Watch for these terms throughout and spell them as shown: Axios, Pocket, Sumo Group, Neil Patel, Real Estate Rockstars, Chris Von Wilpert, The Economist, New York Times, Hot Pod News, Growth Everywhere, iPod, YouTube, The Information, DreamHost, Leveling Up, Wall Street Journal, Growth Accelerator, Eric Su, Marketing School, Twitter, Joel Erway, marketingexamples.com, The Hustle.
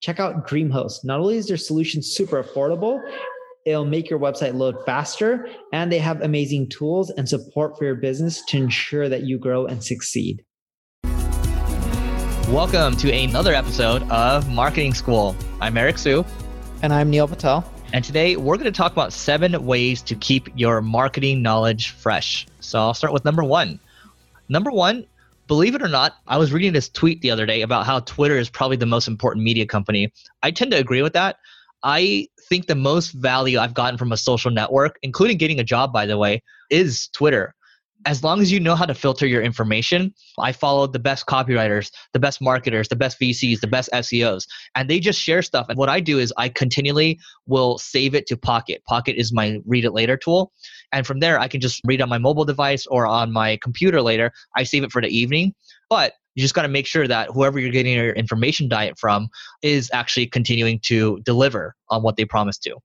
Check out DreamHost. Not only is their solution super affordable, it'll make your website load faster, and they have amazing tools and support for your business to ensure that you grow and succeed. Welcome to another episode of Marketing School. I'm Eric Su. And I'm Neil Patel. And today we're going to talk about 7 ways to keep your marketing knowledge fresh. So I'll start with number one. Number one, believe it or not, I was reading this tweet the other day about how Twitter is probably the most important media company. I tend to agree with that. I think the most value I've gotten from a social network, including getting a job, by the way, is Twitter. As long as you know how to filter your information, I followed the best copywriters, the best marketers, the best VCs, the best SEOs, and they just share stuff. And what I do is I continually will save it to Pocket. Pocket is my read it later tool. And from there, I can just read on my mobile device or on my computer later. I save it for the evening. But you just got to make sure that whoever you're getting your information diet from is actually continuing to deliver on what they promised to.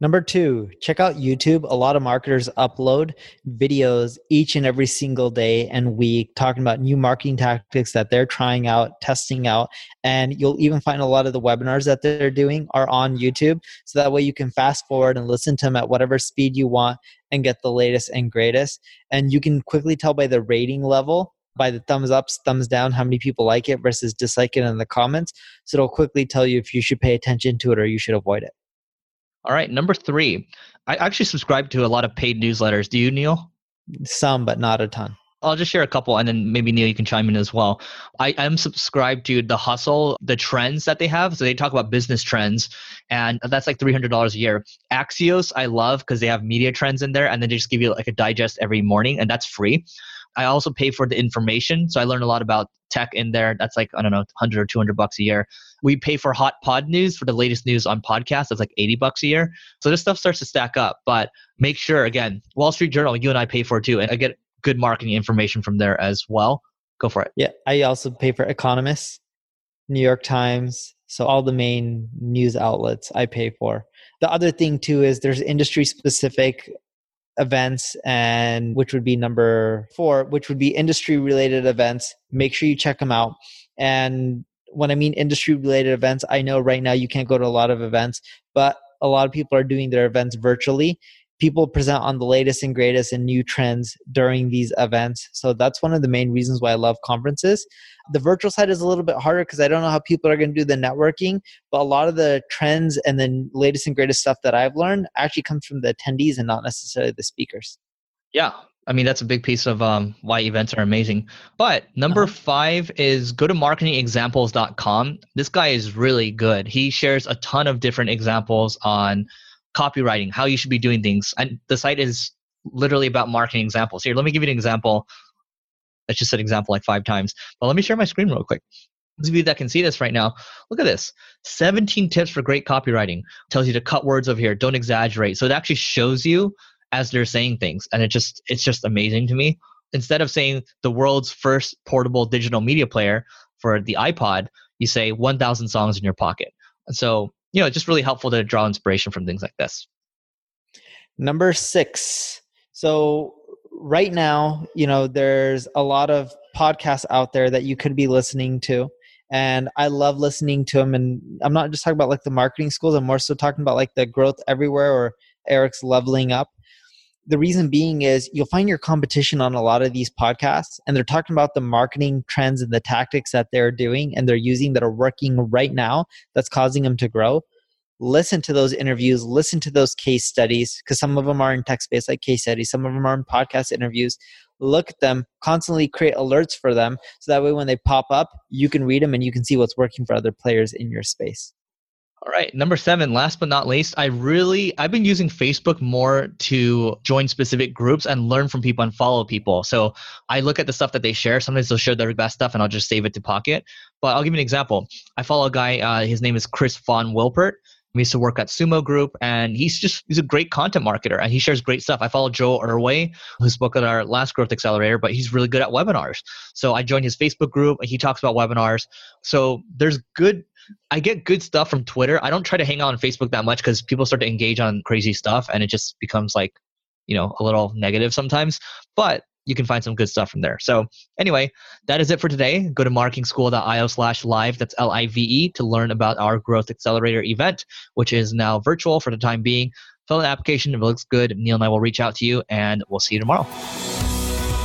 Number two, check out YouTube. A lot of marketers upload videos each and every single day and week talking about new marketing tactics that they're trying out, testing out, and you'll even find a lot of the webinars that they're doing are on YouTube. So that way you can fast forward and listen to them at whatever speed you want and get the latest and greatest. And you can quickly tell by the rating level, by the thumbs ups, thumbs down, how many people like it versus dislike it in the comments. So it'll quickly tell you if you should pay attention to it or you should avoid it. All right. Number three, I actually subscribe to a lot of paid newsletters. Do you, Neil? Some, but not a ton. I'll just share a couple and then maybe Neil, you can chime in as well. I am subscribed to The Hustle, the trends that they have. So they talk about business trends and that's like $300 a year. Axios, I love because they have media trends in there and then they just give you like a digest every morning and that's free. I also pay for The Information. So I learn a lot about tech in there. That's like, I don't know, $100 or $200 a year. We pay for Hot Pod News for the latest news on podcasts. That's like $80 a year. So this stuff starts to stack up, but make sure, again, Wall Street Journal, you and I pay for it too. And I get good marketing information from there as well. Go for it. Yeah. I also pay for Economist, New York Times. So all the main news outlets I pay for. The other thing too is there's industry specific events, and which would be number four, which would be industry related events. Make sure you check them out. And when I mean industry related events, I know right now you can't go to a lot of events, but a lot of people are doing their events virtually. People present on the latest and greatest and new trends during these events. So that's one of the main reasons why I love conferences. The virtual side is a little bit harder because I don't know how people are going to do the networking, but a lot of the trends and the latest and greatest stuff that I've learned actually comes from the attendees and not necessarily the speakers. Yeah. I mean, that's a big piece of why events are amazing. But number five is go to marketingexamples.com. This guy is really good. He shares a ton of different examples on copywriting, how you should be doing things. And the site is literally about marketing examples. Here, let me give you an example. I just said example like 5 times. But let me share my screen real quick. Those of you that can see this right now, look at this. 17 tips for great copywriting. Tells you to cut words over here. Don't exaggerate. So it actually shows you as they're saying things. And it's just amazing to me. Instead of saying the world's first portable digital media player for the iPod, you say 1,000 songs in your pocket. And so it's just really helpful to draw inspiration from things like this. Number 6. So right now, there's a lot of podcasts out there that you could be listening to. And I love listening to them. And I'm not just talking about like the marketing schools. I'm more so talking about like the Growth Everywhere or Eric's Leveling Up. The reason being is you'll find your competition on a lot of these podcasts and they're talking about the marketing trends and the tactics that they're doing and they're using that are working right now that's causing them to grow. Listen to those interviews, listen to those case studies, because some of them are in text-based like case studies, some of them are in podcast interviews. Look at them, constantly create alerts for them so that way when they pop up, you can read them and you can see what's working for other players in your space. All right. Number 7, last but not least, I've been using Facebook more to join specific groups and learn from people and follow people. So I look at the stuff that they share. Sometimes they'll share their best stuff and I'll just save it to Pocket. But I'll give you an example. I follow a guy, his name is Chris Von Wilpert. We used to work at Sumo Group, and he's a great content marketer, and he shares great stuff. I follow Joel Erway, who spoke at our last Growth Accelerator, but he's really good at webinars. So I joined his Facebook group, and he talks about webinars. So there's good... I get good stuff from Twitter. I don't try to hang out on Facebook that much because people start to engage on crazy stuff, and it just becomes like, a little negative sometimes. But you can find some good stuff from there. So anyway, that is it for today. Go to marketingexamples.io/live, that's LIVE, to learn about our Growth Accelerator event, which is now virtual for the time being. Fill an application. If it looks good, Neil and I will reach out to you, and we'll see you tomorrow.